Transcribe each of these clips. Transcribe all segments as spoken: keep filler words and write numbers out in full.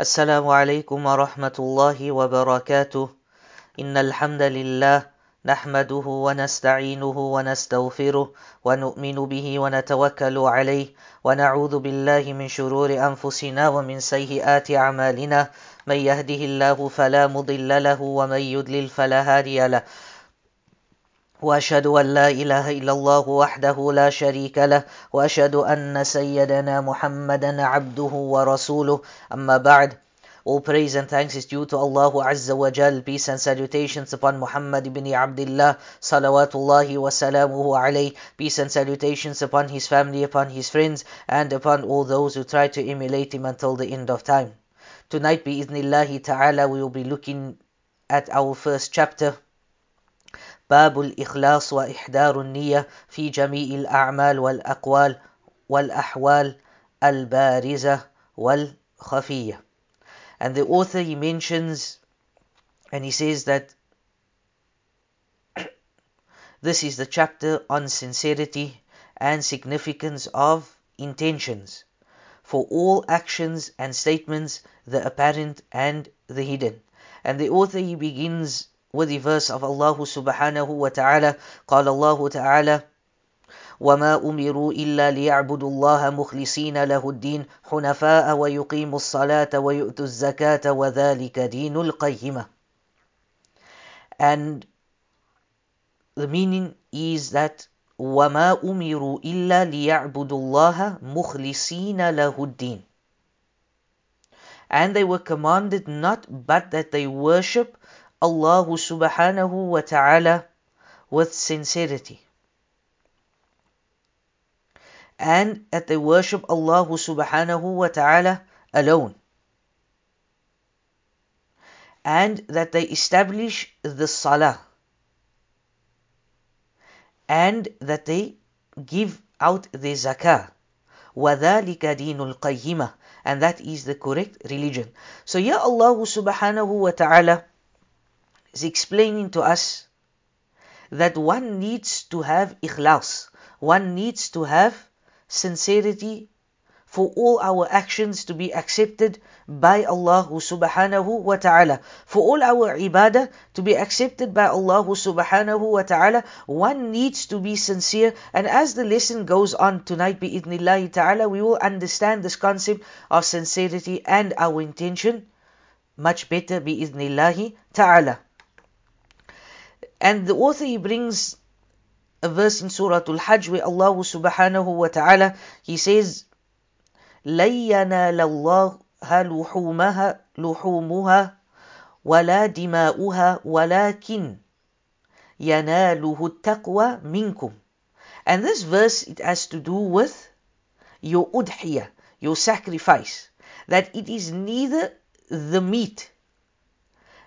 Assalamu alaykum wa rahmatullahi wa barakatuh. Innal hamdalillah nahmaduhu wa nasta'inuhu wa nastaghfiruh wa nu'minu bihi wa natawakkalu alayhi wa na'udhu billahi min shururi anfusina wa min sayyiati a'malina. Man yahdihillahu fala mudilla lahu wa man yudlil fala hadiya lahu. وأشهد أن لا إله إلا الله وحده لا شريك له وأشهد أن سيدنا محمدا عبده ورسوله أما بعد. All praise and thanks is due to Allah Azza wa Jal. Peace and salutations upon Muhammad ibn Abdullah, salawatullahi wa salamuhu alayh. Peace and salutations upon his family, upon his friends, and upon all those who try to emulate him until the end of time. Tonight, bi'idhnillahi ta'ala, we will be looking at our first chapter, باب الإخلاص وإحضار النية في جميع الأعمال والأقوال والأحوال البارزة والخفية. And the author, he mentions and he says that this is the chapter on sincerity and significance of intentions for all actions and statements, the apparent and the hidden. And the author, he begins with the verse of Allah subhanahu wa ta'ala. قال الله تعالى وَمَا أُمِرُوا إِلَّا لِيَعْبُدُوا اللَّهَ مُخْلِصِينَ لَهُ الدِّينَ حُنَفَاءَ وَيُقِيمُوا الصَّلَاةَ وَيُؤْتُوا الزَّكَاةَ وَذَلِكَ دِينُ الْقَيِّمَةِ. And the meaning is that وَمَا أُمِرُوا إِلَّا لِيَعْبُدُوا اللَّهَ مُخْلِصِينَ لَهُ الدِّينَ. And they were commanded not but that they worship Allah subhanahu wa ta'ala with sincerity, and that they worship Allah subhanahu wa ta'ala alone, and that they establish the salah, and that they give out the zakah. وَذَلِكَ دِينُ الْقَيِّمَةِ. And that is the correct religion. So here Allah subhanahu wa ta'ala is explaining to us that one needs to have ikhlas, one needs to have sincerity for all our actions to be accepted by Allah subhanahu wa ta'ala, for all our ibadah to be accepted by Allah subhanahu wa ta'ala. One needs to be sincere. And as the lesson goes on tonight bi'idhnillahi ta'ala, we will understand this concept of sincerity and our intention much better bi'idhnillahi ta'ala. And the author, he brings a verse in Surah Al-Hajj where Allah subhanahu wa ta'ala, he says, لَن يَنَالَ اللَّهُ لُحُومَهَا لُحُومُهَا وَلَا دِمَاؤُهَا وَلَكِنْ يَنَالُهُ التَّقْوَى مِنْكُمْ. And this verse, it has to do with your udhiyah, your sacrifice, that it is neither the meat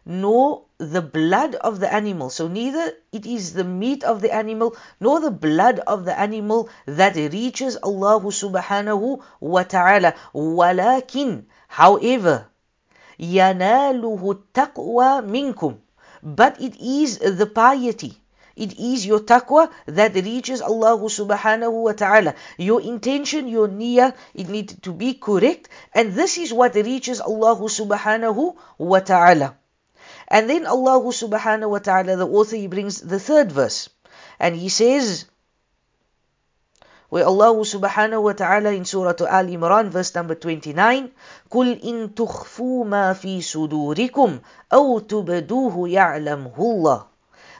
nor the blood of the animal. So neither it is the meat of the animal nor the blood of the animal that reaches Allah subhanahu wa ta'ala. Walakin, however, يَنَالُهُ التَّقْوَى مِنْكُمْ. But it is the piety, it is your taqwa that reaches Allah subhanahu wa ta'ala. Your intention, your niyyah, it needs to be correct, and this is what reaches Allah subhanahu wa ta'ala. And then Allah subhanahu wa ta'ala, the author, he brings the third verse. And he says, where Allah subhanahu wa ta'ala in Surah Al-Imran, verse number twenty-nine, قُلْ إِن تُخْفُوا مَا فِي صُدُورِكُمْ أَوْ تُبَدُوهُ يَعْلَمْهُ اللَّهُ.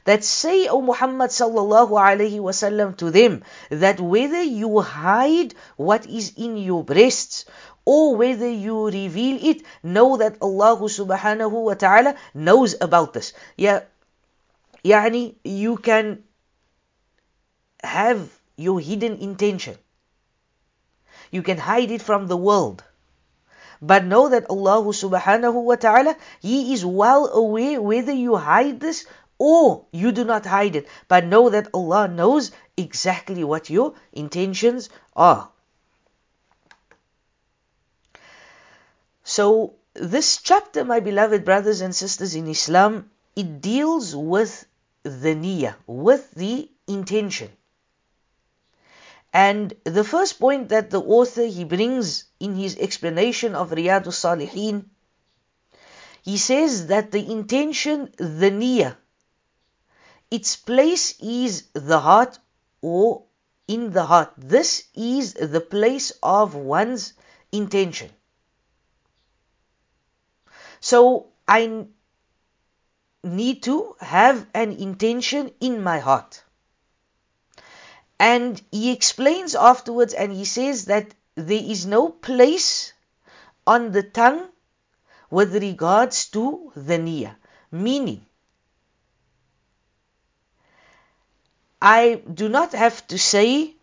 That say, O Muhammad sallallahu alayhi wa sallam, to them, that whether you hide what is in your breasts or whether you reveal it, know that Allah subhanahu wa ta'ala knows about this. Yeah, yani you can have your hidden intention, you can hide it from the world, but know that Allah subhanahu wa ta'ala, He is well aware whether you hide this or you do not hide it. But know that Allah knows exactly what your intentions are. So this chapter, my beloved brothers and sisters in Islam, it deals with the niyyah, with the intention. And the first point that the author, he brings in his explanation of Riyadh al-Saliheen He says that the intention, the niyyah, its place is the heart or in the heart. This is the place of one's intention. So I need to have an intention in my heart. And he explains afterwards and he says that there is no place on the tongue with regards to the niyyah. Meaning, I do not have to say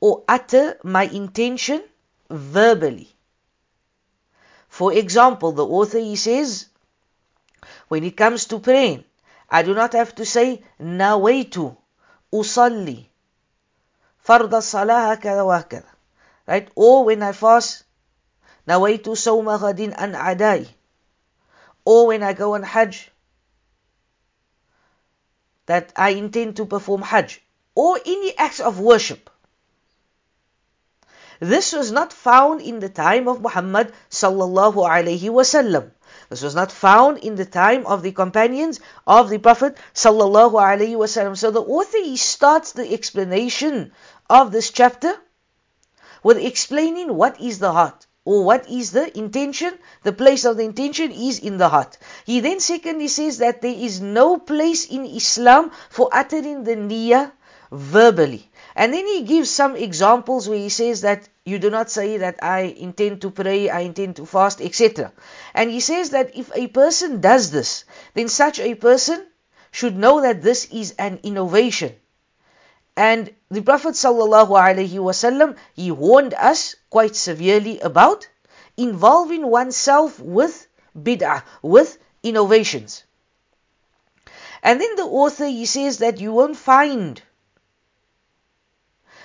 or utter my intention verbally. For example, the author, he says, when it comes to praying, I do not have to say, nawaitu usalli farda salah hakada wa hakada. Right? Or when I fast, nawaitu sawma ghadin an adai. Or when I go on Hajj, that I intend to perform Hajj. Or any acts of worship. This was not found in the time of Muhammad sallallahu alaihi wasallam. This was not found in the time of the companions of the Prophet sallallahu alaihi wasallam. So the author he starts the explanation of this chapter with explaining what is the heart or what is the intention. The place of the intention is in the heart. He then secondly says that there is no place in Islam for uttering the niyyah verbally. And then he gives some examples where he says that you do not say that I intend to pray, I intend to fast, et cetera. And he says that if a person does this, then such a person should know that this is an innovation. And the Prophet ﷺ, he warned us quite severely about involving oneself with bid'ah, with innovations. And then the author, he says that you won't find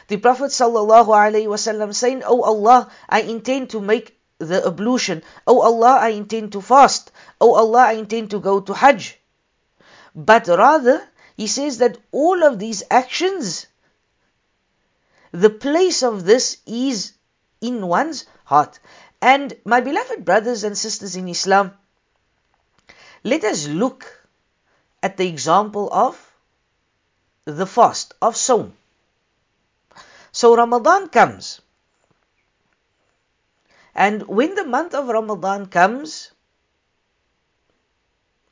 the Prophet ﷺ saying, "Oh Allah, I intend to make the ablution. Oh Allah, I intend to fast. Oh Allah, I intend to go to Hajj." But rather, he says that all of these actions, the place of this is in one's heart. And my beloved brothers and sisters in Islam, let us look at the example of the fast, of Sawm. So Ramadan comes, and when the month of Ramadan comes,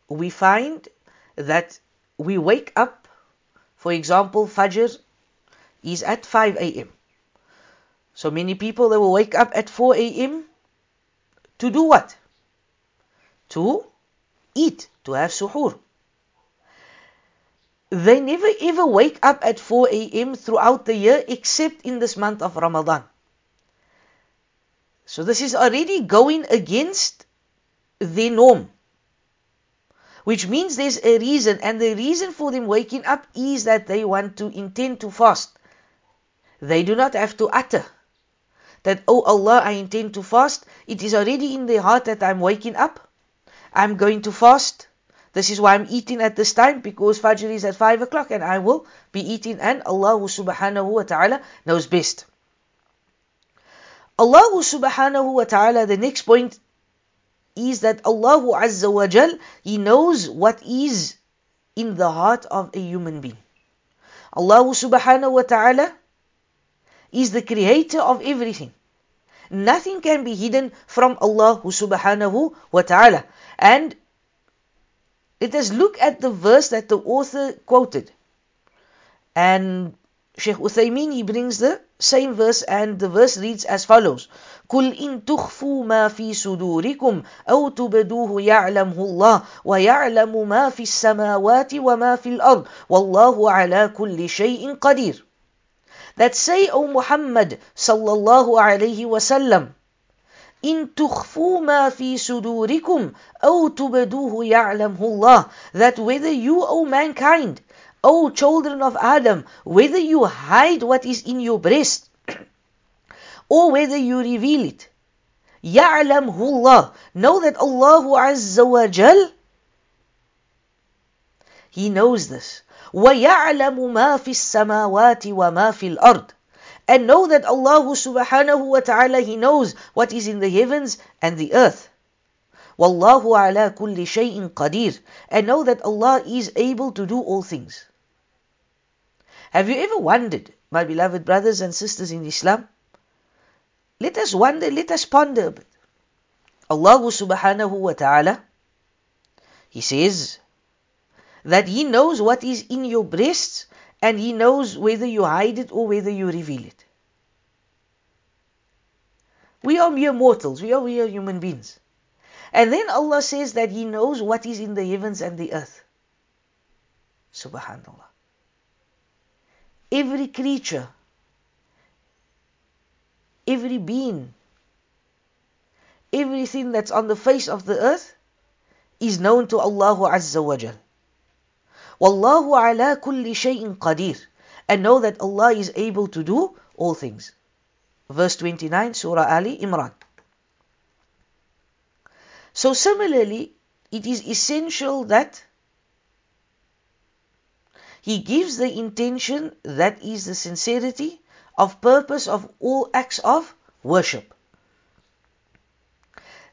we find that we wake up. For example, Fajr is at five a.m. So many people, they will wake up at four a.m. to do what? To eat, to have suhoor. They never ever wake up at four a.m. throughout the year except in this month of Ramadan. So this is already going against the norm. Which means there's a reason, and the reason for them waking up is that they want to intend to fast. They do not have to utter that, "Oh Allah, I intend to fast." It is already in their heart that I'm waking up, I'm going to fast. This is why I'm eating at this time, because Fajr is at five o'clock and I will be eating, and Allah subhanahu wa ta'ala knows best. Allah subhanahu wa ta'ala, the next point is that Allah azza wa jal, He knows what is in the heart of a human being. Allah subhanahu wa ta'ala is the creator of everything. Nothing can be hidden from Allah subhanahu wa ta'ala. And let us look at the verse that the author quoted. And Shaykh Uthaymin, he brings the same verse, and the verse reads as follows. قُلْ إِن تُخْفُوا مَا فِي سُدُورِكُمْ أَوْ تُبْدُوهُ يَعْلَمْهُ اللَّهُ وَيَعْلَمُ مَا فِي السَّمَاوَاتِ وَمَا فِي الْأَرْضِ وَاللَّهُ عَلَى كُلِّ شَيْءٍ قَدِيرٌ. That say, O Muhammad sallallahu alayhi wa sallam, إِن تُخْفُوا مَا فِي سُدُورِكُمْ أَوْ تُبْدُوهُ يَعْلَمْهُ اللَّهُ. That whether you, O mankind, O children of Adam, whether you hide what is in your breast, or whether you reveal it, يَعْلَمْهُ اللَّهُ, know that Allah Azza wa Jal, He knows this. وَيَعْلَمُ مَا فِي السَّمَاوَاتِ وَمَا فِي الْأَرْضِ. And know that Allah subhanahu wa ta'ala, He knows what is in the heavens and the earth. Wallahu ala kulli shay'in qadir. And know that Allah is able to do all things. Have you ever wondered, my beloved brothers and sisters in Islam? Let us wonder, let us ponder a bit. Allah subhanahu wa ta'ala, He says that He knows what is in your breasts and He knows whether you hide it or whether you reveal it. We are mere mortals, we are mere human beings. And then Allah says that He knows what is in the heavens and the earth. Subhanallah. Every creature, every being, everything that's on the face of the earth is known to Allah Azza wa Jal. Wallahu ala kulli shay'in qadir. And know that Allah is able to do all things. Verse twenty-nine, Surah Al Imran. So similarly, it is essential that He gives the intention, that is the sincerity of purpose of all acts of worship.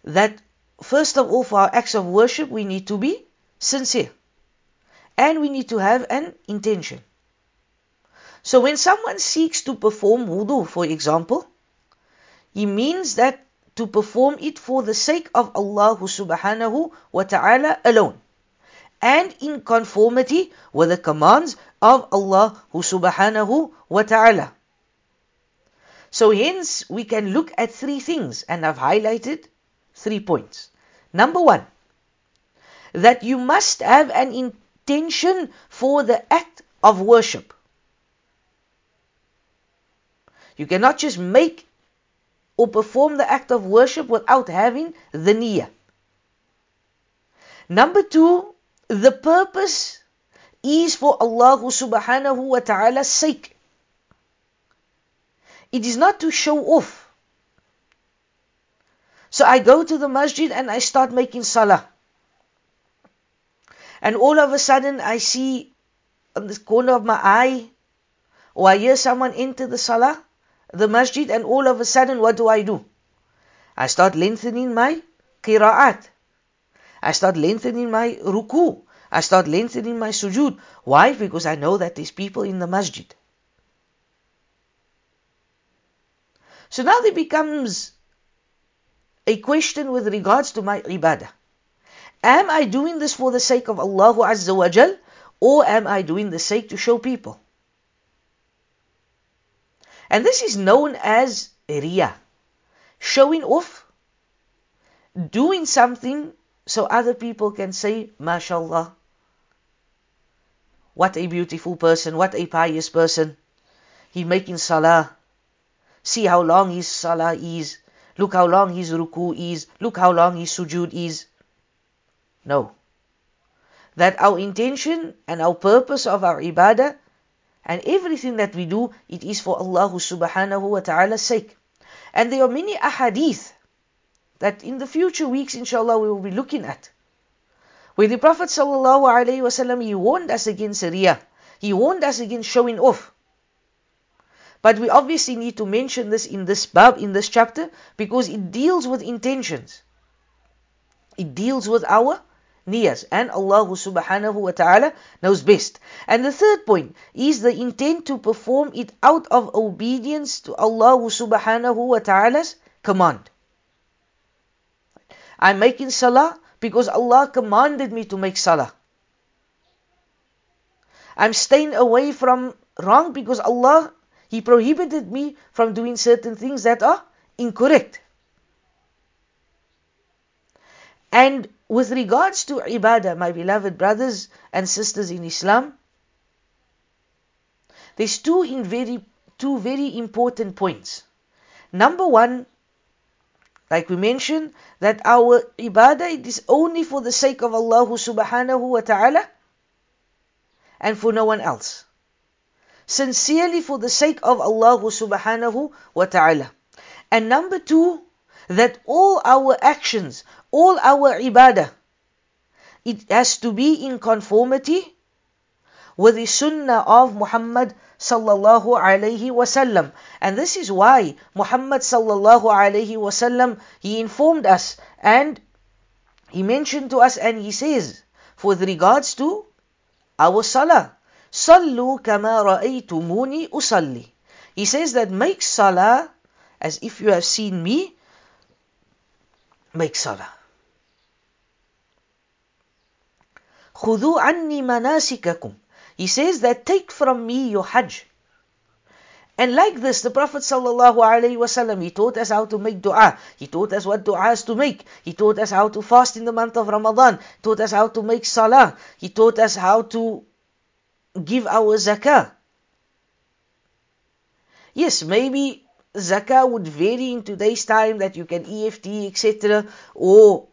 That first of all, for our acts of worship, we need to be sincere. And we need to have an intention. So when someone seeks to perform wudu, for example, he means that to perform it for the sake of Allah subhanahu wa ta'ala alone, and in conformity with the commands of Allah subhanahu wa ta'ala. So hence, we can look at three things, and I've highlighted three points. Number one, that you must have an intention for the act of worship. You cannot just make or perform the act of worship without having the niyyah. Number two, the purpose is for Allah subhanahu wa ta'ala's sake. It is not to show off. So I go to the masjid and I start making salah. And all of a sudden I see on the corner of my eye, or I hear someone enter the salah, the masjid, and all of a sudden what do I do? I start lengthening my qira'at. I start lengthening my ruku. I start lengthening my sujood. Why? Because I know that there's people in the masjid. So now there becomes a question with regards to my ibadah. Am I doing this for the sake of Allah Azza wa Jal, or am I doing the sake to show people? And this is known as riya, showing off, doing something so other people can say, MashaAllah, what a beautiful person, what a pious person, he's making salah, see how long his salah is, look how long his ruku is, look how long his sujood is. No. That our intention and our purpose of our ibadah and everything that we do, it is for Allah subhanahu wa ta'ala's sake. And there are many ahadith that in the future weeks, inshallah, we will be looking at, where the Prophet sallallahu alayhi wasallam, he warned us against riyah. He warned us against showing off. But we obviously need to mention this in this bab, in this chapter, because it deals with intentions. It deals with our niyas, and Allah subhanahu wa ta'ala knows best. And the third point is the intent to perform it out of obedience to Allah subhanahu wa ta'ala's command. I'm making salah because Allah commanded me to make salah. I'm staying away from wrong because Allah, He prohibited me from doing certain things that are incorrect. And with regards to ibadah, my beloved brothers and sisters in Islam, there's two, in very, two very important points. Number one, like we mentioned, that our ibadah, it is only for the sake of Allah subhanahu wa ta'ala and for no one else. Sincerely for the sake of Allah subhanahu wa ta'ala. And number two, that all our actions, all our ibadah, it has to be in conformity with the sunnah of Muhammad sallallahu alayhi wasallam. And this is why Muhammad sallallahu alayhi wasallam, he informed us and he mentioned to us and he says, for with regards to our salah, Sallu kama ra'aytumuni usalli. He says that make salah as if you have seen me, make salah. Khudu anni manasikakum. He says that take from me your hajj. And like this, the Prophet ﷺ, he taught us how to make dua. He taught us what du'as to make. He taught us how to fast in the month of Ramadan. He taught us how to make salah. He taught us how to give our zakah. Yes, maybe zakah would vary in today's time, that you can E F T, et cetera, or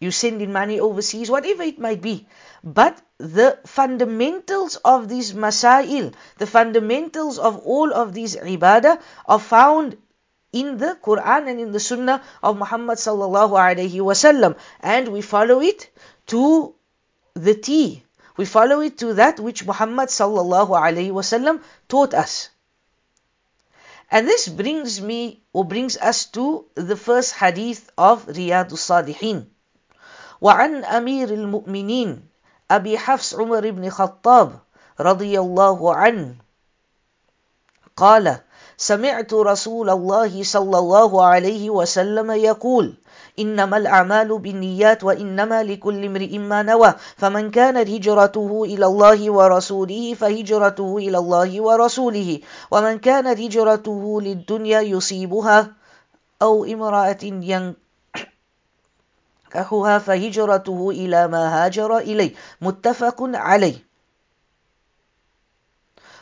you send in money overseas, whatever it might be. But the fundamentals of these masail, the fundamentals of all of these ibadah, are found in the Quran and in the Sunnah of Muhammad sallallahu alaihi wasallam, and we follow it to the T. We follow it to that which Muhammad sallallahu alaihi wasallam taught us. And this brings me, or brings us, to the first hadith of Riyadh al-Saliheen. وعن أمير المؤمنين أبي حفص عمر بن خطاب رضي الله عنه قال سمعت رسول الله صلى الله عليه وسلم يقول إنما الأعمال بالنيات وإنما لكل امرئ ما نوى فمن كانت هجرته إلى الله ورسوله فهجرته إلى الله ورسوله ومن كانت هجرته للدنيا يصيبها أو امرأة ين كهوها فهجرته إلى ما هاجر إليه متفق عليه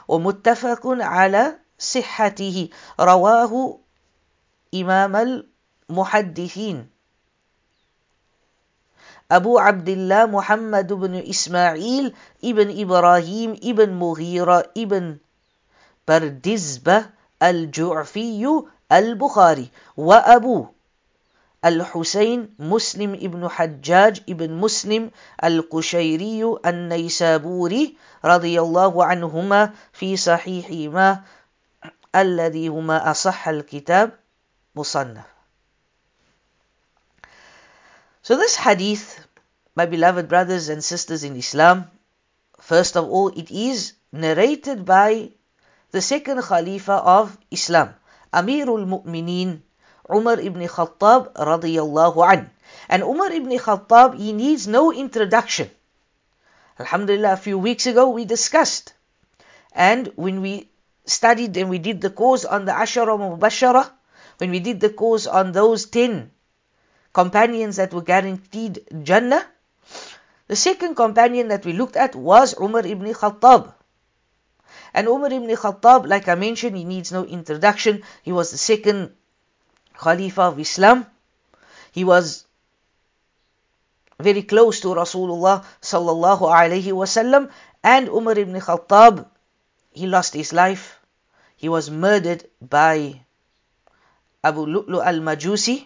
ومتفق على صحته رواه إمام المحدثين أبو عبد الله محمد بن إسماعيل ابن إبراهيم ابن مغيرة ابن بردزبة الجعفي البخاري وأبوه الحسين مسلم ابن حجاج ابن مسلم القشيري النيسابوري رضي الله عنهما في صحيحهما الذي هما أصح الكتاب مصنف. So this hadith, my beloved brothers and sisters in Islam, first of all, it is narrated by the second Khalifa of Islam, Amirul Mu'mineen, Umar ibn Khattab radiyallahu an. And Umar ibn Khattab, he needs no introduction. Alhamdulillah, a few weeks ago we discussed, and when we studied and we did the course on the Ashara Mubashara, when we did the course on those ten companions that were guaranteed Jannah, the second companion that we looked at was Umar ibn Khattab. And Umar ibn Khattab, like I mentioned, he needs no introduction. He was the second Khalifa of Islam. He was very close to Rasulullah sallallahu alaihi wasallam. And Umar ibn Khattab, he lost his life. He was murdered by Abu Lu'lu al-Majusi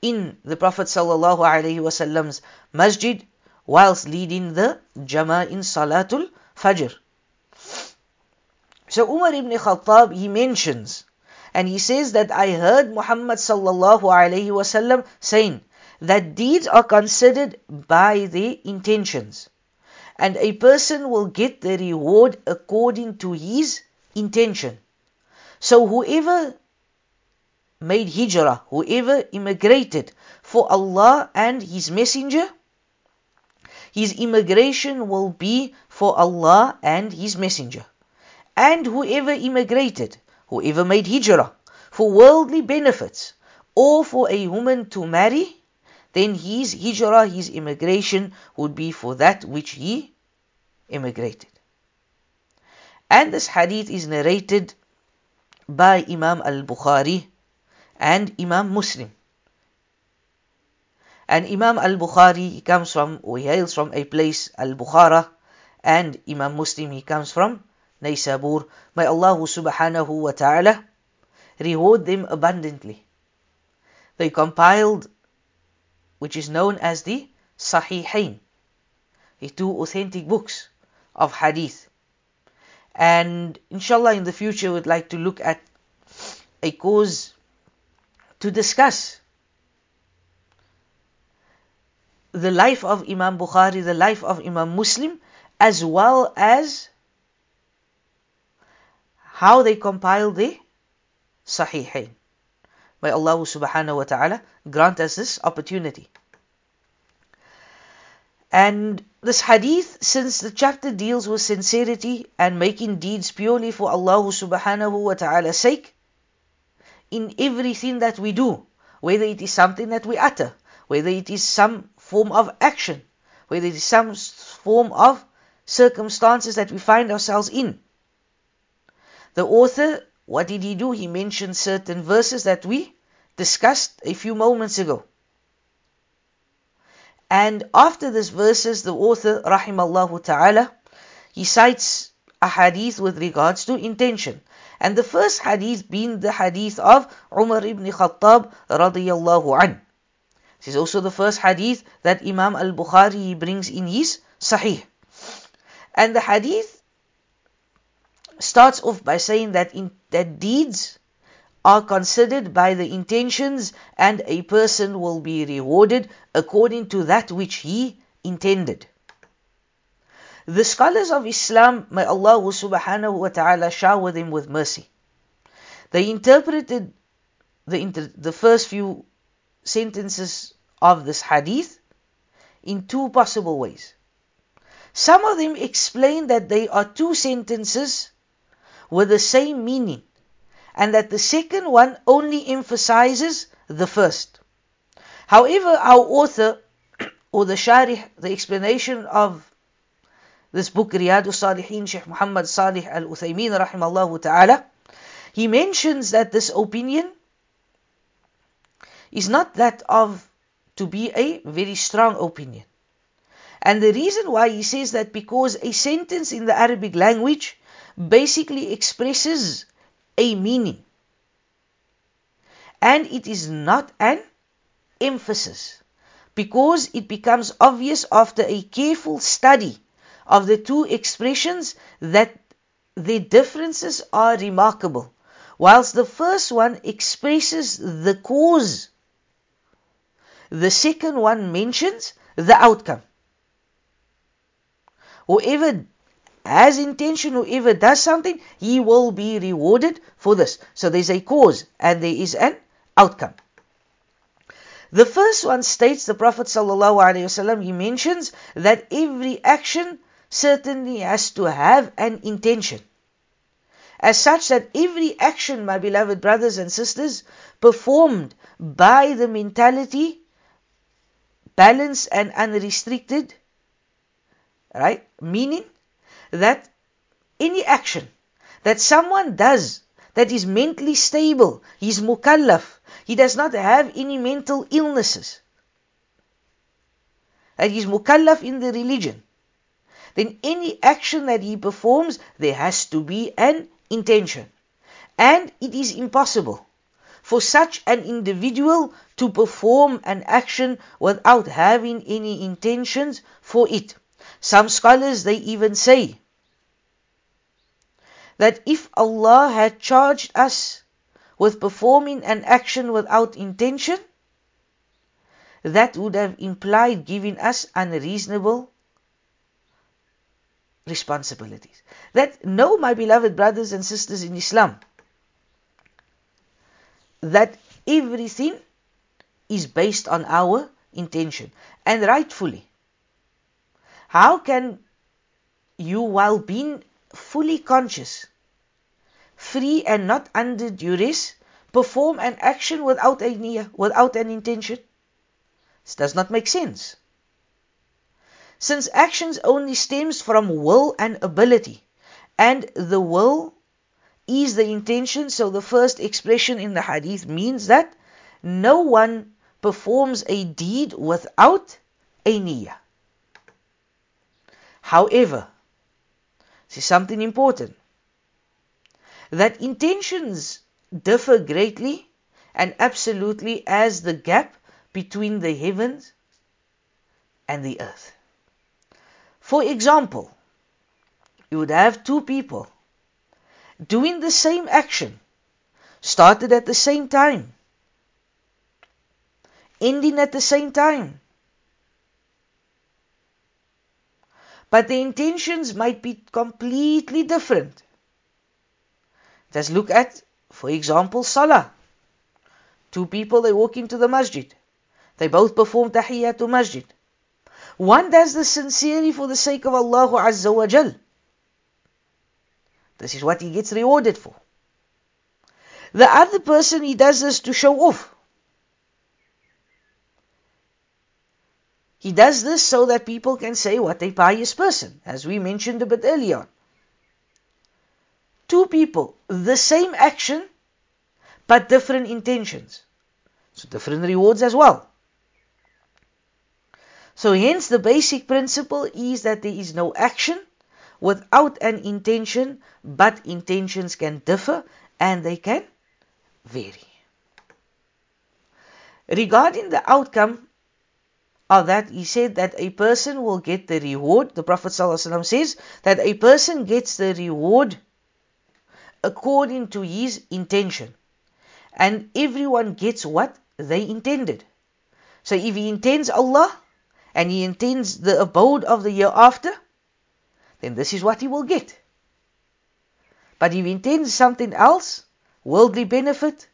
in the Prophet sallallahu alaihi wasallam's masjid whilst leading the Jama'ah in Salatul Fajr. So Umar ibn Khattab, he mentions, and he says that I heard Muhammad sallallahu alaihi wasallam saying that deeds are considered by their intentions, and a person will get the reward according to his intention. So whoever made hijrah, whoever immigrated for Allah and His Messenger, his immigration will be for Allah and His Messenger. And whoever immigrated, whoever made hijrah for worldly benefits or for a woman to marry, then his hijrah, his immigration, would be for that which he immigrated. And this hadith is narrated by Imam al-Bukhari and Imam Muslim. And Imam al-Bukhari, he comes from, or he hails from a place, Al-Bukhara, and Imam Muslim, he comes from Naysabur. May Allah subhanahu wa ta'ala reward them abundantly. They compiled, which is known as the Sahihain, the two authentic books of hadith. And inshallah in the future we'd like to look at a cause to discuss the life of Imam Bukhari, the life of Imam Muslim, as well as how they compile the Sahihain. May Allah subhanahu wa ta'ala grant us this opportunity. And this hadith, since the chapter deals with sincerity and making deeds purely for Allah subhanahu wa ta'ala's sake, in everything that we do, whether it is something that we utter, whether it is some form of action, whether it is some form of circumstances that we find ourselves in, the author, what did he do? He mentioned certain verses that we discussed a few moments ago. And after these verses, the author, rahimallahu ta'ala, he cites a hadith with regards to intention. And the first hadith being the hadith of Umar ibn Khattab radiyallahu an. This is also the first hadith that Imam al-Bukhari brings in his Sahih. And the hadith starts off by saying that, in, that deeds are considered by the intentions, and a person will be rewarded according to that which he intended. The scholars of Islam, may Allah subhanahu wa ta'ala shower them with mercy, they interpreted the, inter- the first few sentences of this hadith in two possible ways. Some of them explain that they are two sentences with the same meaning, and that the second one only emphasizes the first. However, our author, or the sharih, the explanation of this book, Riyadh al-Saliheen, Sheikh Muhammad Salih Al-Uthaymin, rahimahullah ta'ala, he mentions that this opinion is not that of to be a very strong opinion. And the reason why he says that, because a sentence in the Arabic language basically expresses a meaning, and it is not an emphasis, because it becomes obvious after a careful study of the two expressions that the differences are remarkable. Whilst the first one expresses the cause, the second one mentions the outcome. Whoever has intention, whoever does something, he will be rewarded for this. So there's a cause and there is an outcome. The first one states, the Prophet ﷺ, he mentions that every action certainly has to have an intention. As such, that every action, my beloved brothers and sisters, performed by the mentality, balanced and unrestricted, right? Meaning that any action that someone does that is mentally stable, he's mukallaf, he does not have any mental illnesses, and he's mukallaf in the religion, then any action that he performs, there has to be an intention. And it is impossible for such an individual to perform an action without having any intentions for it. Some scholars, they even say that if Allah had charged us with performing an action without intention, that would have implied giving us unreasonable responsibilities. That, no, my beloved brothers and sisters in Islam, that everything is based on our intention, and rightfully. How can you, while being fully conscious, free and not under duress, perform an action without a niyyah, without an intention? This does not make sense, since actions only stems from will and ability, and the will is the intention. So the first expression in the hadith means that no one performs a deed without a niyyah. However, this is something important, that intentions differ greatly and absolutely as the gap between the heavens and the earth. For example, you would have two people doing the same action, started at the same time, ending at the same time, but the intentions might be completely different. Let's look at, for example, Salah. Two people, they walk into the masjid. They both perform Tahiyyatul Masjid. One does this sincerely for the sake of Allah Azza wa Jal. This is what he gets rewarded for. The other person, he does this to show off. He does this so that people can say what a pious person, as we mentioned a bit earlier. Two people, the same action, but different intentions. So different rewards as well. So hence the basic principle is that there is no action without an intention, but intentions can differ and they can vary. Regarding the outcome of that, he said that a person will get the reward. The Prophet ﷺ says that a person gets the reward according to his intention. And everyone gets what they intended. So if he intends Allah, and he intends the abode of the hereafter, then this is what he will get. But if he intends something else, worldly benefit,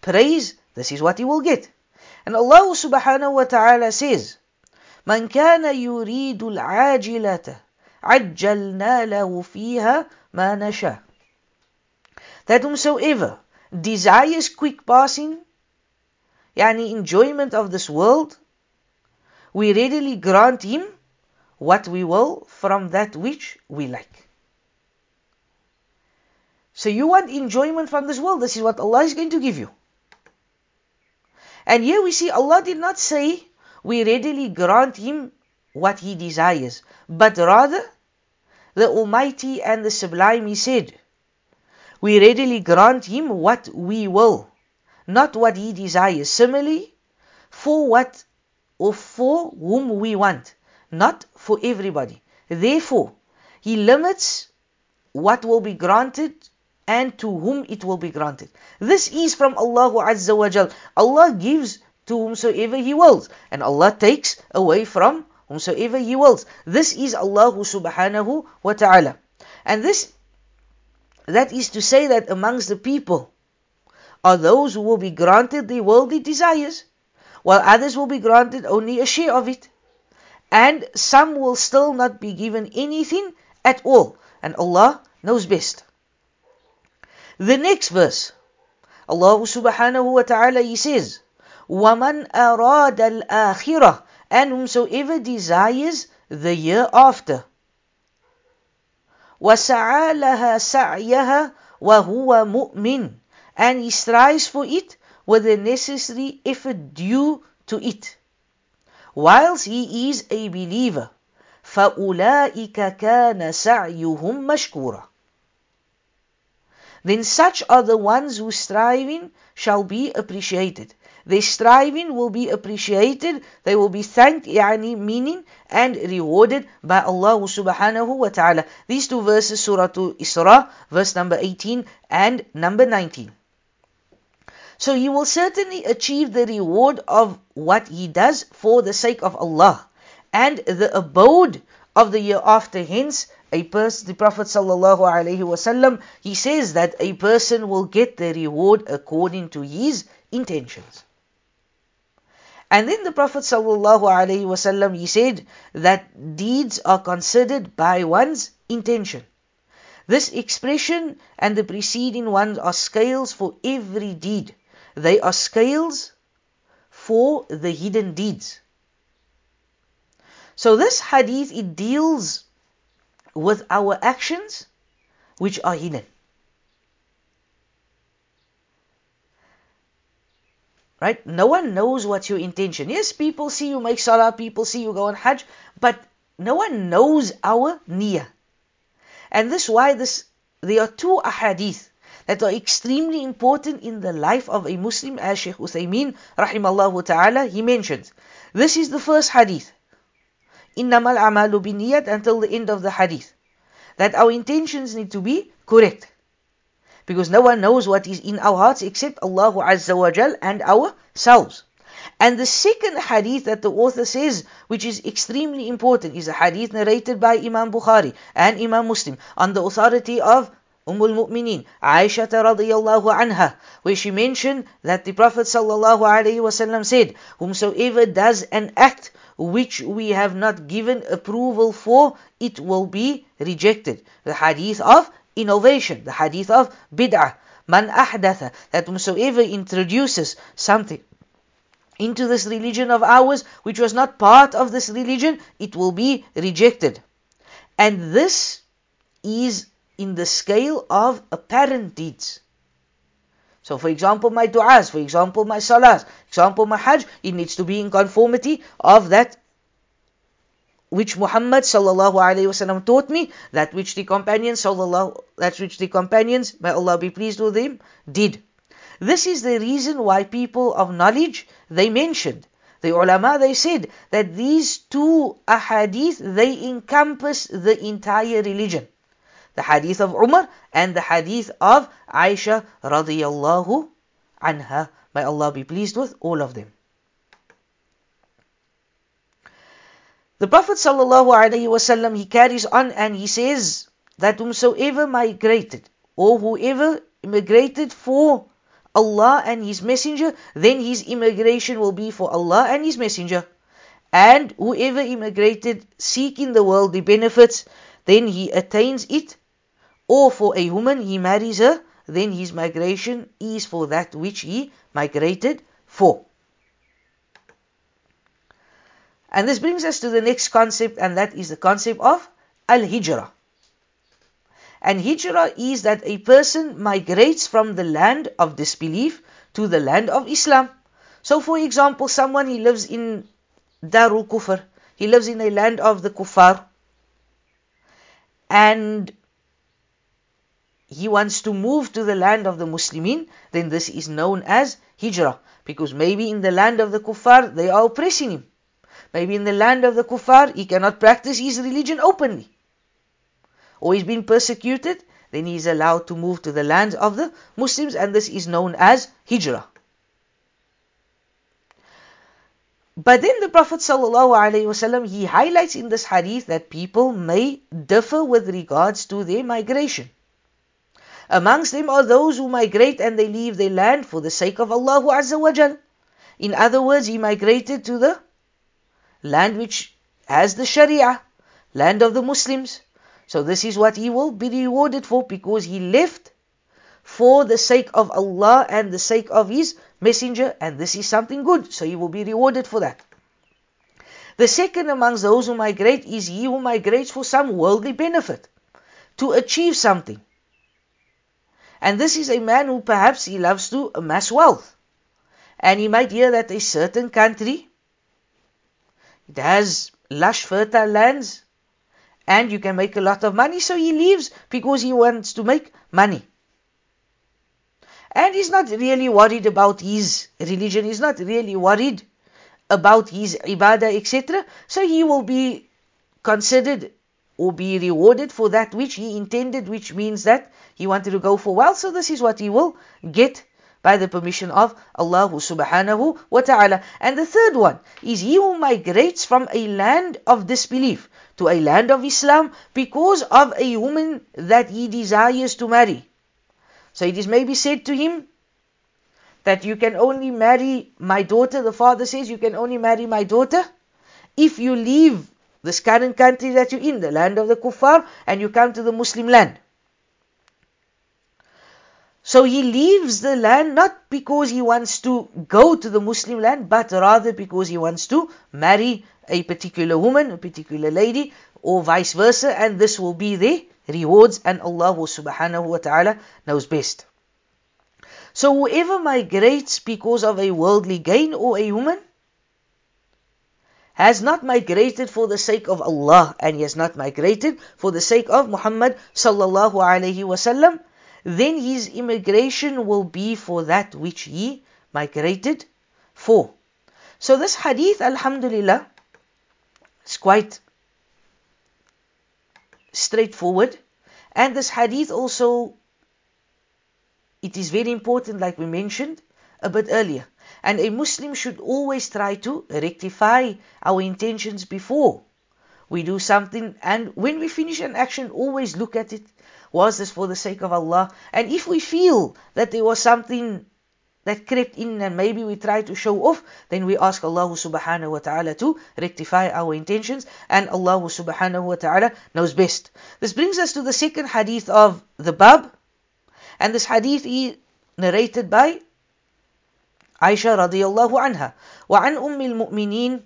praise, this is what he will get. And Allah subhanahu wa ta'ala says, "Man kana yuridul ajilata, ajjalna lahu fiha ma nasha." That whomsoever desires quick passing, yani enjoyment of this world, we readily grant him what we will from that which we like. So you want enjoyment from this world, this is what Allah is going to give you. And here we see Allah did not say, we readily grant him what he desires, but rather, the Almighty and the Sublime, he said, we readily grant him what we will, not what he desires. Similarly, for what or for whom we want, not for everybody. Therefore, he limits what will be granted and to whom it will be granted. This is from Allah Azza wa Jal. Allah gives to whomsoever he wills, and Allah takes away from whomsoever he wills. This is Allah subhanahu wa ta'ala. And this That is to say that amongst the people are those who will be granted their worldly desires, while others will be granted only a share of it. And some will still not be given anything at all. And Allah knows best. The next verse, Allah subhanahu wa ta'ala, he says, وَمَنْ أَرَادَ الْآخِرَةِ, and whomsoever desires the year after. وَسَعَى لَهَا سَعْيَهَا وَهُوَ مُؤْمِنٌ, and he strives for it with the necessary effort due to it, whilst he is a believer. فَأُولَٰئِكَ كَانَ سَعْيُهُمْ مَشْكُورًا. Then such are the ones whose striving shall be appreciated. Their striving will be appreciated. They will be thanked, يعني meaning, and rewarded by Allah subhanahu wa ta'ala. These two verses, Surah Al Isra, verse number eighteen and number nineteen. So he will certainly achieve the reward of what he does for the sake of Allah, and the abode of the hereafter. Hence, a person, the Prophet sallallahu alaihi wasallam, he says that a person will get the reward according to his intentions. And then the Prophet sallallahu alaihi wasallam, he said that deeds are considered by one's intention. This expression and the preceding ones are scales for every deed. They are scales for the hidden deeds. So this hadith, it deals with our actions which are hidden. Right? No one knows what's your intention. Yes, people see you make salah, people see you go on hajj, but no one knows our niyyah. And this is why this, there are two ahadith that are extremely important in the life of a Muslim, as Shaykh Uthaymin, rahimahullah ta'ala, he mentions. This is the first hadith. Innamal amalu binniyat, until the end of the hadith. That our intentions need to be correct. Because no one knows what is in our hearts except Allah Azza wa Jal and ourselves. And the second hadith that the author says, which is extremely important, is a hadith narrated by Imam Bukhari and Imam Muslim on the authority of Ummul Mu'mineen, Aisha radiyallahu anha, where she mentioned that the Prophet sallallahu alaihi wasallam said, "Whomsoever does an act which we have not given approval for, it will be rejected." The hadith of innovation, the hadith of bid'ah, man ahdatha, that whomsoever introduces something into this religion of ours which was not part of this religion, it will be rejected. And this is in the scale of apparent deeds. So for example, my du'as, for example, my salahs, example, my hajj, it needs to be in conformity of that which Muhammad sallallahu alaihi wasallam taught me, that which the companions sallallahu, that which the companions, may Allah be pleased with him, did. This is the reason why people of knowledge, they mentioned, the ulama, they said that these two ahadith, they encompass the entire religion. The hadith of Umar and the hadith of Aisha radiyallahu anha. May Allah be pleased with all of them. The Prophet sallallahu alaihi wasallam, he carries on and he says that whomsoever migrated or whoever immigrated for Allah and His Messenger, then his immigration will be for Allah and His Messenger. And whoever immigrated seeking the worldly benefits, then he attains it. Or for a woman, he marries her, then his migration is for that which he migrated for. And this brings us to the next concept, and that is the concept of al-hijrah. And hijrah is that a person migrates from the land of disbelief to the land of Islam. So for example, someone he lives in Darul Kufr, he lives in a land of the kuffar, and he wants to move to the land of the Muslimin, then this is known as hijrah. Because maybe in the land of the kuffar, they are oppressing him. Maybe in the land of the kuffar, he cannot practice his religion openly. Or he's been persecuted, then he is allowed to move to the lands of the Muslims, and this is known as hijrah. But then the Prophet ﷺ, he highlights in this hadith that people may differ with regards to their migration. Amongst them are those who migrate and they leave their land for the sake of Allah Azza wa Jal. In other words, he migrated to the land which has the Sharia, land of the Muslims. So this is what he will be rewarded for, because he left for the sake of Allah and the sake of His Messenger, and this is something good, so he will be rewarded for that. The second amongst those who migrate is he who migrates for some worldly benefit, to achieve something. And this is a man who perhaps he loves to amass wealth. And he might hear that a certain country, it has lush, fertile lands, and you can make a lot of money, so he leaves because he wants to make money. And he's not really worried about his religion, he's not really worried about his ibadah, et cetera. So he will be considered or be rewarded for that which he intended, which means that he wanted to go for wealth. So this is what he will get by the permission of Allah subhanahu wa ta'ala. And the third one is he who migrates from a land of disbelief to a land of Islam because of a woman that he desires to marry. So it is maybe said to him that you can only marry my daughter, the father says you can only marry my daughter if you leave this current country that you're in, the land of the kuffar, and you come to the Muslim land. So he leaves the land not because he wants to go to the Muslim land, but rather because he wants to marry a particular woman, a particular lady, or vice versa, and this will be there rewards, and Allah subhanahu wa ta'ala knows best. So whoever migrates because of a worldly gain or a woman has not migrated for the sake of Allah, and he has not migrated for the sake of Muhammad sallallahu alaihi wasallam, then his immigration will be for that which he migrated for. So this hadith, alhamdulillah, is quite straightforward, and this hadith also, it is very important, like we mentioned a bit earlier, And a Muslim should always try to rectify our intentions before we do something. And when we finish an action, always look at it. Was this for the sake of Allah? And if we feel that there was something that crept in and maybe we try to show off, then we ask Allah subhanahu wa ta'ala to rectify our intentions, and Allah subhanahu wa ta'ala knows best. This brings us to the second hadith of the bab, and this hadith is narrated by Aisha radiyallahu anha. وعن أم المؤمنين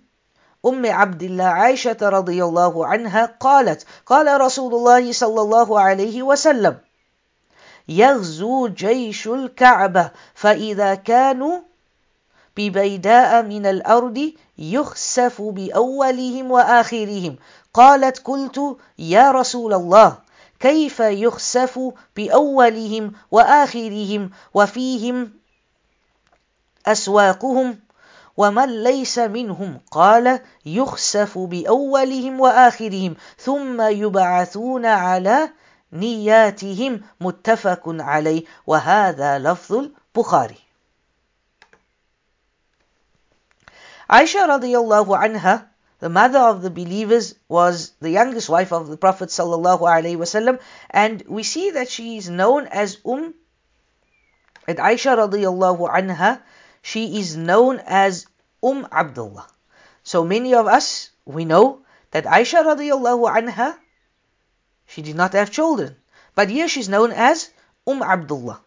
أم عبد الله عائشة رضي الله عنها قالت قال رسول الله صلى الله عليه وسلم يغزو جيش الكعبة فإذا كانوا ببيداء من الأرض يخسف بأولهم وآخرهم قالت قلت يا رسول الله كيف يخسف بأولهم وآخرهم وفيهم أسواقهم ومن ليس منهم قال يخسف بأولهم وآخرهم ثم يبعثون على نياتهم متفق عليه وهذا لفظ البخاري. Aisha radiyallahu anha, the mother of the believers, was the youngest wife of the Prophet sallallahu alaihi wasallam, and we see that she is known as Umm. And Aisha radiyallahu anha, she is known as Umm Abdullah. So many of us, we know that Aisha radiyallahu anha, she did not have children, but here she's known as Umm Abdullah.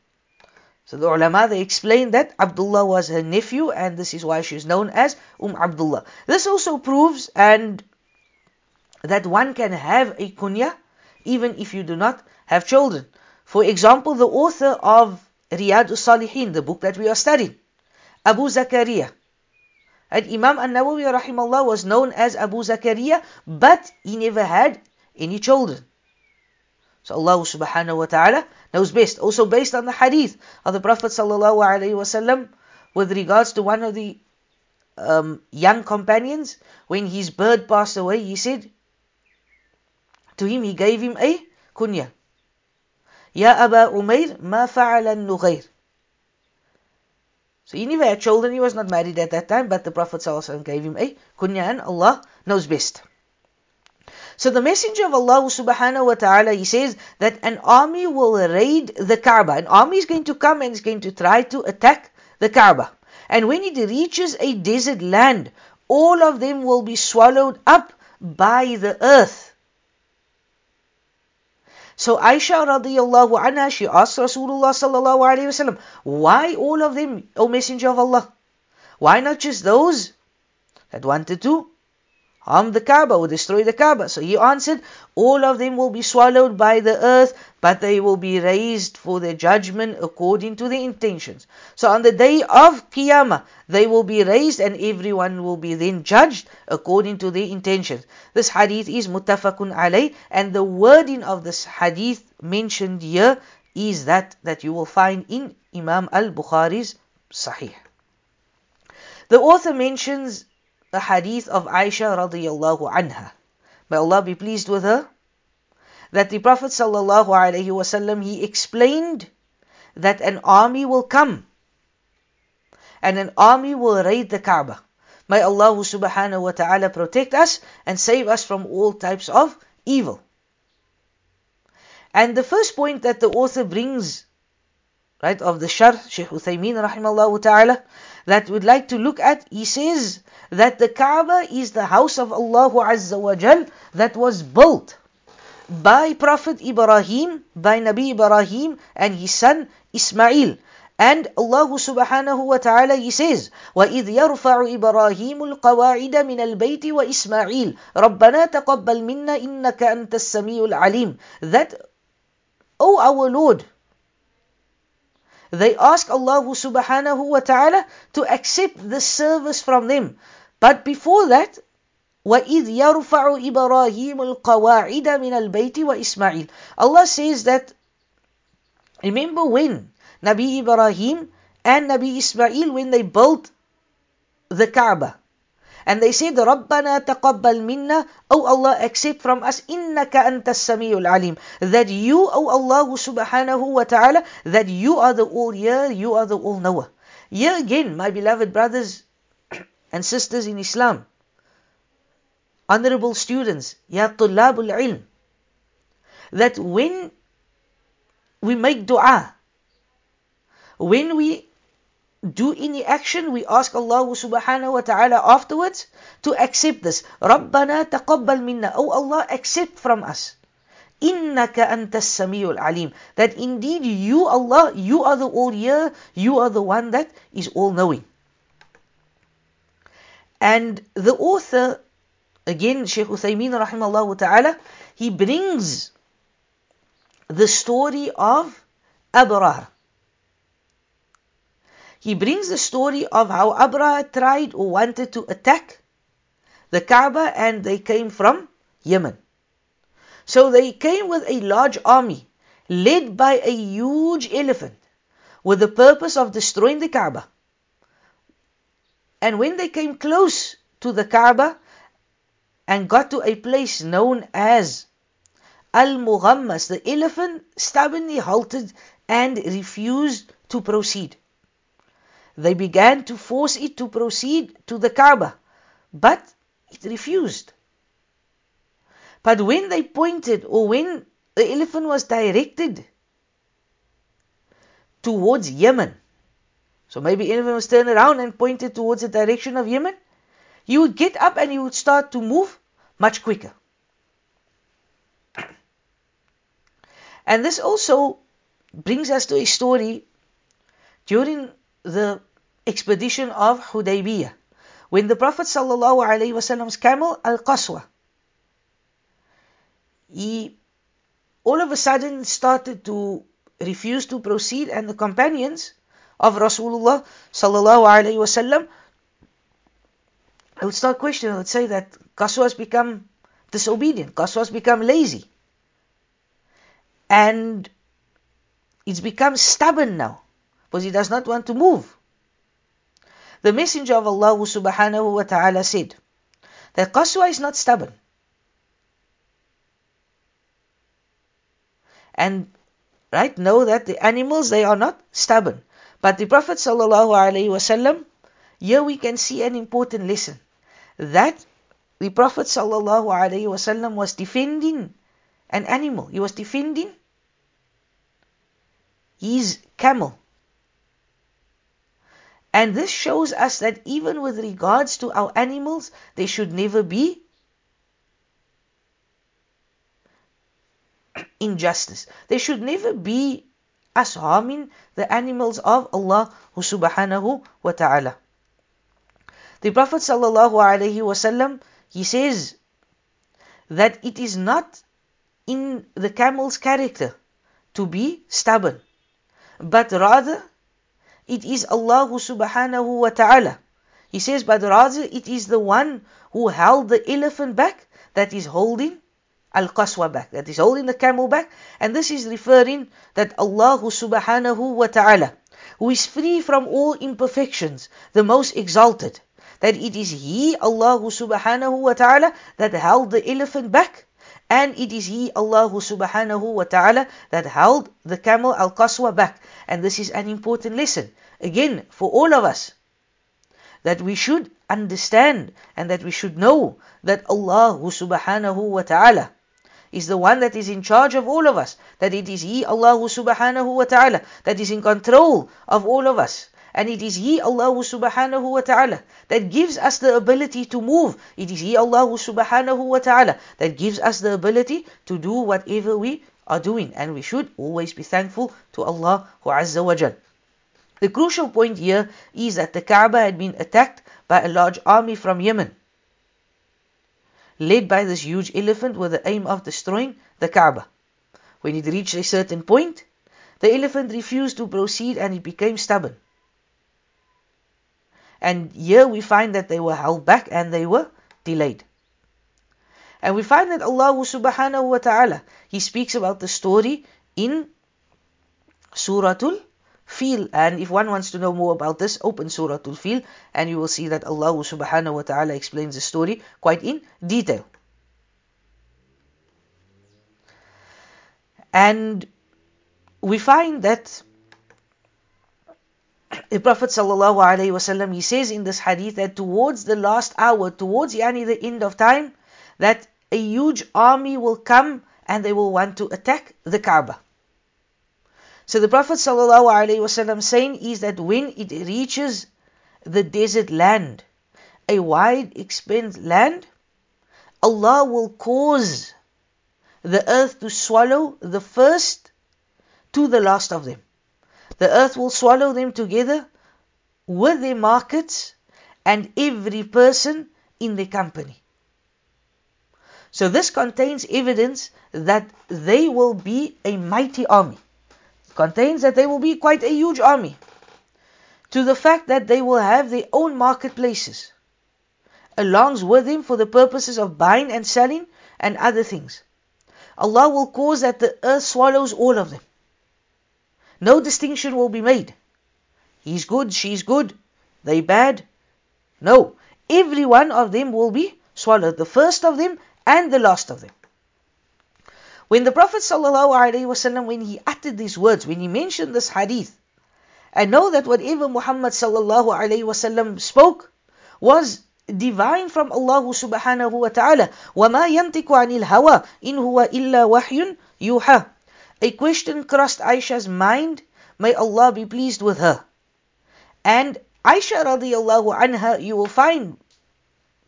So the ulama, they explained that Abdullah was her nephew, and this is why she's known as Umm Abdullah. This also proves and that one can have a kunya even if you do not have children. For example, the author of Riyadh al-Saliheen, the book that we are studying, Abu Zakaria. And Imam al-Nawawi rahimahullah was known as Abu Zakaria, but he never had any children. So Allah subhanahu wa ta'ala knows best. Also based on the hadith of the Prophet sallallahu alayhi wa sallam with regards to one of the um, young companions, when his bird passed away, he said to him, he gave him a kunya. Ya Aba Umair, ma fa'ala al-nughair. So he never had children, he was not married at that time, but the Prophet ﷺ gave him a kunya, and Allah knows best. So the Messenger of Allah subhanahu wa ta'ala, he says that an army will raid the Kaaba. An army is going to come and is going to try to attack the Kaaba. And when it reaches a desert land, all of them will be swallowed up by the earth. So Aisha radiyallahu anha, she asked Rasulullah sallallahu alayhi wa sallam, why all of them, O Messenger of Allah? Why not just those that wanted to harm the Kaaba or destroy the Kaaba? So he answered, all of them will be swallowed by the earth, but they will be raised for their judgment according to their intentions. So on the day of Qiyamah, they will be raised and everyone will be then judged according to their intentions. This hadith is muttafaqun alayh, and the wording of this hadith mentioned here is that that you will find in Imam al-Bukhari's Sahih. The author mentions the hadith of Aisha radiyallahu anha, may Allah be pleased with her, that the Prophet sallallahu alaihi wasallam, he explained that an army will come and an army will raid the Kaaba. May Allah subhanahu wa ta'ala protect us and save us from all types of evil. And the first point that the author brings, right, of the Sharh, Shaykh Uthaymin rahimahullah ta'ala, that we'd like to look at, he says that the Kaaba is the house of Allah Azza wa Jal that was built by Prophet Ibrahim, by Nabi Ibrahim and his son Ismail. And Allah subhanahu wa ta'ala, he says, وَإِذْ يَرْفَعُ إِبْرَاهِيمُ الْقَوَاعِدَ مِنَ الْبَيْتِ وَإِسْمَعِيلَ رَبَّنَا تَقَبَّلْ مِنَّا إِنَّكَ أَنْتَ السَّمِيعُ الْعَلِيمُ. That, O our Lord, they ask Allah subhanahu wa ta'ala to accept this service from them. But before that, وَإِذْ يَرْفَعُ إِبْرَاهِيمُ الْقَوَاعِدَ مِنَ الْبَيْتِ وَإِسْمَعِيلَ. Allah says that, remember when Nabi Ibrahim and Nabi Ismail, when they built the Kaaba, and they said, رَبَّنَا تَقَبَّلْ مِنَّا, O Allah, accept from us, إِنَّكَ أَنْتَ السَّمِيعُ الْعَلِيمُ, that you, O Allah subhanahu wa ta'ala, that you are the all-hearer, you are the all-knower. Here again, my beloved brothers and sisters in Islam, honorable students, ya tullabul ilm, that when we make dua, when we do any action, we ask Allah subhanahu wa ta'ala afterwards to accept this. Rabbana taqabbal minna. Oh Allah, accept from us. Innaka antas samiul alim. That indeed you, Allah, you are the all-hearer, you are the one that is all-knowing. And the author, again, Shaykh Uthaymin rahimahullah ta'ala, he brings the story of Abraha. He brings the story of how Abraha tried or wanted to attack the Kaaba, and they came from Yemen. So they came with a large army led by a huge elephant with the purpose of destroying the Kaaba. And when they came close to the Kaaba and got to a place known as Al-Mughammas, the elephant stubbornly halted and refused to proceed. They began to force it to proceed to the Kaaba, but it refused. But when they pointed, or when the elephant was directed towards Yemen, so maybe the elephant was turned around and pointed towards the direction of Yemen, he would get up and he would start to move much quicker. And this also brings us to a story during the expedition of Hudaybiyah, when the Prophet sallallahu alaihi wasallam's camel Al-Qaswa, he all of a sudden started to refuse to proceed, and the companions of Rasulullah sallallahu alaihi wasallam, I would start questioning. I would say that Qaswa has become disobedient, Qaswa has become lazy, and it's become stubborn now, because he does not want to move. The Messenger of Allah subhanahu wa ta'ala said that Qaswa is not stubborn. And right, know that the animals, they are not stubborn. But the Prophet sallallahu alaihi wasallam, here we can see an important lesson, that the Prophet sallallahu alaihi wasallam was defending an animal. He was defending his camel. And this shows us that even with regards to our animals, they should never be injustice. They should never be us harming the animals of Allah subhanahu wa ta'ala. The Prophet sallallahu alaihi wasallam, he says that it is not in the camel's character to be stubborn, but rather it is Allah subhanahu wa ta'ala. He says, but rather it is the one who held the elephant back that is holding Al-Qaswa back, that is holding the camel back. And this is referring that Allah subhanahu wa ta'ala, who is free from all imperfections, the most exalted, that it is He, Allah subhanahu wa ta'ala, that held the elephant back, and it is He, Allah subhanahu wa ta'ala, that held the camel Al-Qaswa back. And this is an important lesson, again, for all of us, that we should understand and that we should know that Allah subhanahu wa ta'ala is the one that is in charge of all of us, that it is He, Allah subhanahu wa ta'ala, that is in control of all of us. And it is He, Allah subhanahu wa ta'ala, that gives us the ability to move. It is He, Allah subhanahu wa ta'ala, that gives us the ability to do whatever we are doing. And we should always be thankful to Allah azza wa jal. The crucial point here is that the Kaaba had been attacked by a large army from Yemen, led by this huge elephant with the aim of destroying the Kaaba. When it reached a certain point, the elephant refused to proceed and it became stubborn. And here we find that they were held back and they were delayed. And we find that Allah subhanahu wa ta'ala, He speaks about the story in Suratul Fil. And if one wants to know more about this, open Suratul Fil and you will see that Allah subhanahu wa ta'ala explains the story quite in detail. And we find that The Prophet ﷺ, he says in this hadith that towards the last hour, towards yani the end of time, that a huge army will come and they will want to attack the Kaaba. So the Prophet ﷺ saying is that when it reaches the desert land, a wide expanse land, Allah will cause the earth to swallow the first to the last of them. The earth will swallow them together with their markets and every person in their company. So this contains evidence that they will be a mighty army. It contains that they will be quite a huge army. To the fact that they will have their own marketplaces alongs with them for the purposes of buying and selling and other things. Allah will cause that the earth swallows all of them. No distinction will be made. He's good, she's good, they bad. No, every one of them will be swallowed. The first of them and the last of them. When the Prophet ﷺ, when he uttered these words, when he mentioned this hadith, and know that whatever Muhammad ﷺ spoke was divine from Allah subhanahu wa ta'ala. وَمَا يَنْتِكُ عَنِ الْهَوَىٰ إِنْ هُوَ إِلَّا وَحْيٌ يُوحَىٰ. A question crossed Aisha's mind, may Allah be pleased with her. And Aisha radiallahu anha, you will find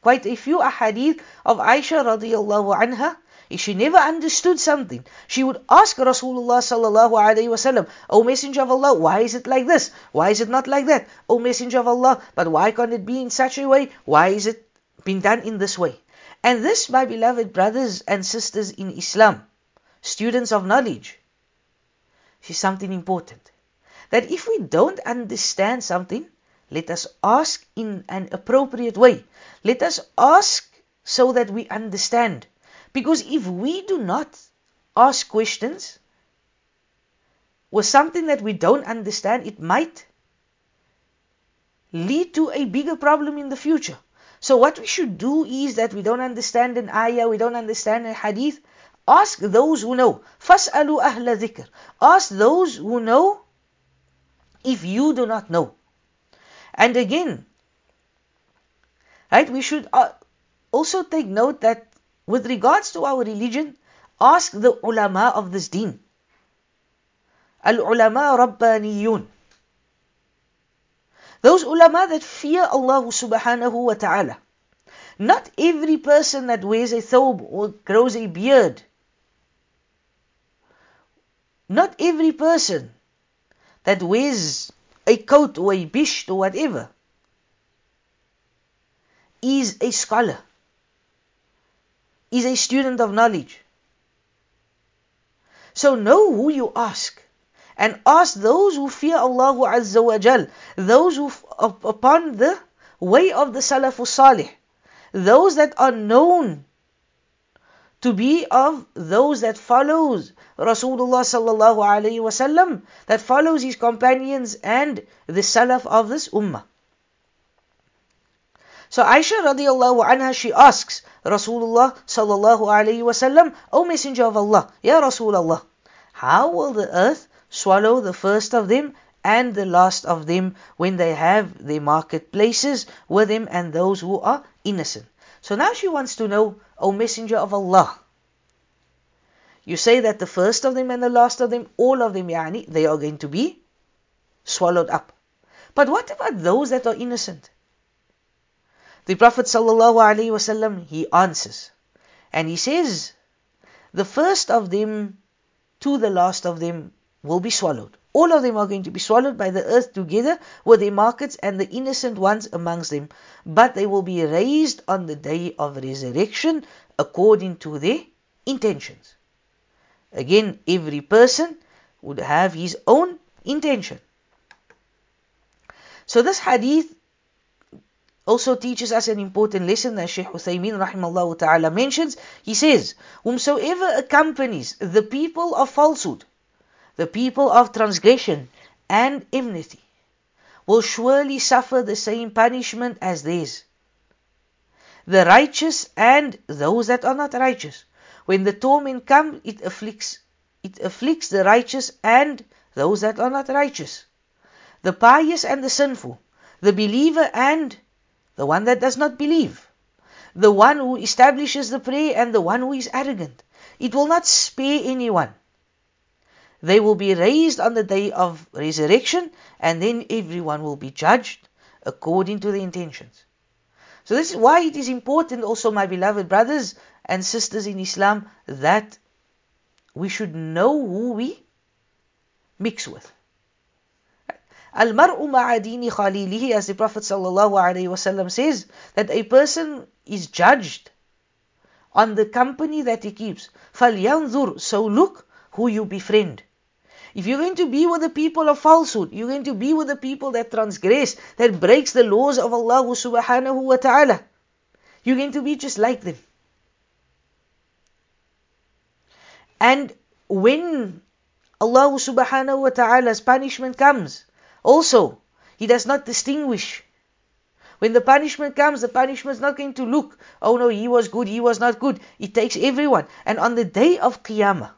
quite a few ahadith of Aisha radiallahu anha. If she never understood something, she would ask Rasulullah sallallahu alayhi wa sallam, O Messenger of Allah, why is it like this? Why is it not like that? O Messenger of Allah, but why can't it be in such a way? Why is it been done in this way? And this, my beloved brothers and sisters in Islam, students of knowledge, is something important. That if we don't understand something, let us ask in an appropriate way. Let us ask so that we understand. Because if we do not ask questions with something that we don't understand, it might lead to a bigger problem in the future. So what we should do is that we don't understand an ayah, we don't understand a hadith, ask those who know. فَاسْأَلُوا أَهْلَ ذِكْرِ. Ask those who know if you do not know. And again, right, we should also take note that with regards to our religion, ask the ulama of this deen. Al-ulama rabbaniyun. Those ulama that fear Allah subhanahu wa ta'ala. Not every person that wears a thawb or grows a beard, not every person that wears a coat or a bisht or whatever is a scholar, is a student of knowledge. So know who you ask, and ask those who fear Allah Azza wa Jal, those who up upon the way of the Salafu Salih, those that are known to be of those that follows Rasulullah sallallahu alayhi wasallam, that follows his companions and the salaf of this ummah. So Aisha radiallahu anha, she asks Rasulullah sallallahu alayhi wasallam, O Messenger of Allah, Ya Rasulullah, how will the earth swallow the first of them and the last of them when they have their marketplaces with them and those who are innocent? So now she wants to know, O Messenger of Allah, you say that the first of them and the last of them, all of them, yani, they are going to be swallowed up. But what about those that are innocent? The Prophet ﷺ, he answers. And he says, the first of them to the last of them will be swallowed. All of them are going to be swallowed by the earth together with their markets and the innocent ones amongst them. But they will be raised on the day of resurrection according to their intentions. Again, every person would have his own intention. So this hadith also teaches us an important lesson that Shaykh Uthaymin rahimahullah ta'ala mentions. He says, whomsoever accompanies the people of falsehood, the people of transgression and enmity, will surely suffer the same punishment as theirs, the righteous and those that are not righteous. When the torment comes, it afflicts, it afflicts the righteous and those that are not righteous. the pious and the sinful, the believer and the one that does not believe, the one who establishes the prayer and the one who is arrogant. It will not spare anyone. They will be raised on the day of resurrection, and then everyone will be judged according to the intentions. So this is why it is important also, my beloved brothers and sisters in Islam, that we should know who we mix with. Al-mar'u ma'adini khalilihi, as the Prophet ﷺ says, that a person is judged on the company that he keeps. فَلْيَنْظُرْ So look who you befriend. If you're going to be with the people of falsehood, you're going to be with the people that transgress, that breaks the laws of Allah subhanahu wa ta'ala, you're going to be just like them. And when Allah subhanahu wa ta'ala's punishment comes, also, He does not distinguish. When the punishment comes, the punishment is not going to look, oh no, he was good, he was not good. It takes everyone. And on the day of Qiyamah,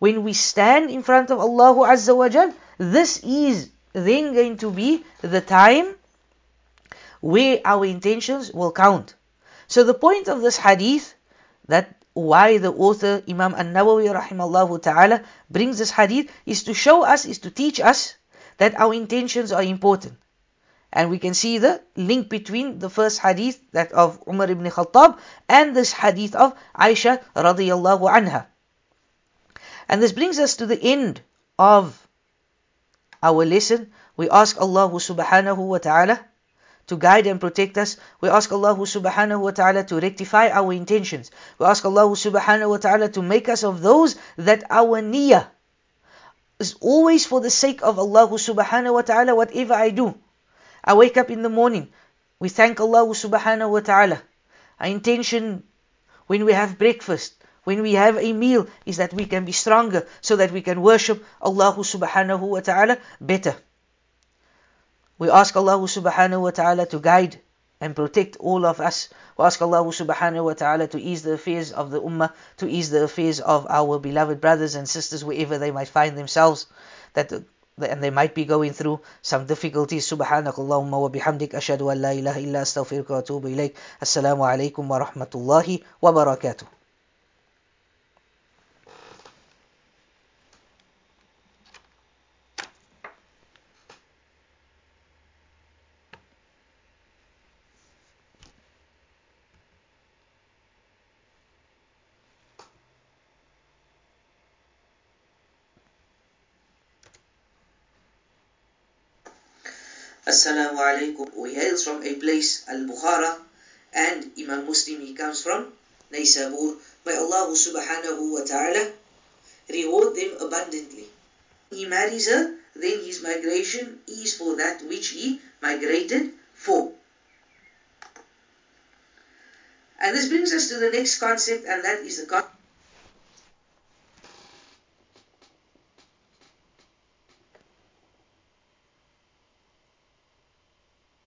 when we stand in front of Allah Azza wa Jal, this is then going to be the time where our intentions will count. So the point of this hadith, that why the author Imam al-Nawawi rahimahullah ta'ala brings this hadith, is to show us, is to teach us that our intentions are important. And we can see the link between the first hadith, that of Umar ibn Khattab, and this hadith of Aisha radiyallahu anha. And this brings us to the end of our lesson. We ask Allah subhanahu wa ta'ala to guide and protect us. We ask Allah subhanahu wa ta'ala to rectify our intentions. We ask Allah subhanahu wa ta'ala to make us of those that our niyyah is always for the sake of Allah subhanahu wa ta'ala, whatever I do. I wake up in the morning, we thank Allah subhanahu wa ta'ala. Our intention when we have breakfast, when we have a meal, is that we can be stronger, so that we can worship Allah subhanahu wa ta'ala better. We ask Allah subhanahu wa ta'ala to guide and protect all of us. We ask Allah subhanahu wa ta'ala to ease the affairs of the ummah, to ease the affairs of our beloved brothers and sisters, wherever they might find themselves, that and they might be going through some difficulties. Subhanakallahumma wa bihamdik, ashhadu an la ilaha illa astaghfiruka wa atubu ilayk. Assalamu alaykum wa rahmatullahi wa barakatuh. Assalamu alaikum. He hails from a place, Al-Bukhara, and Imam Muslim, he comes from Naysabur. May Allah subhanahu wa ta'ala reward them abundantly. He marries her, then his migration is for that which he migrated for. And this brings us to the next concept, and that is the concept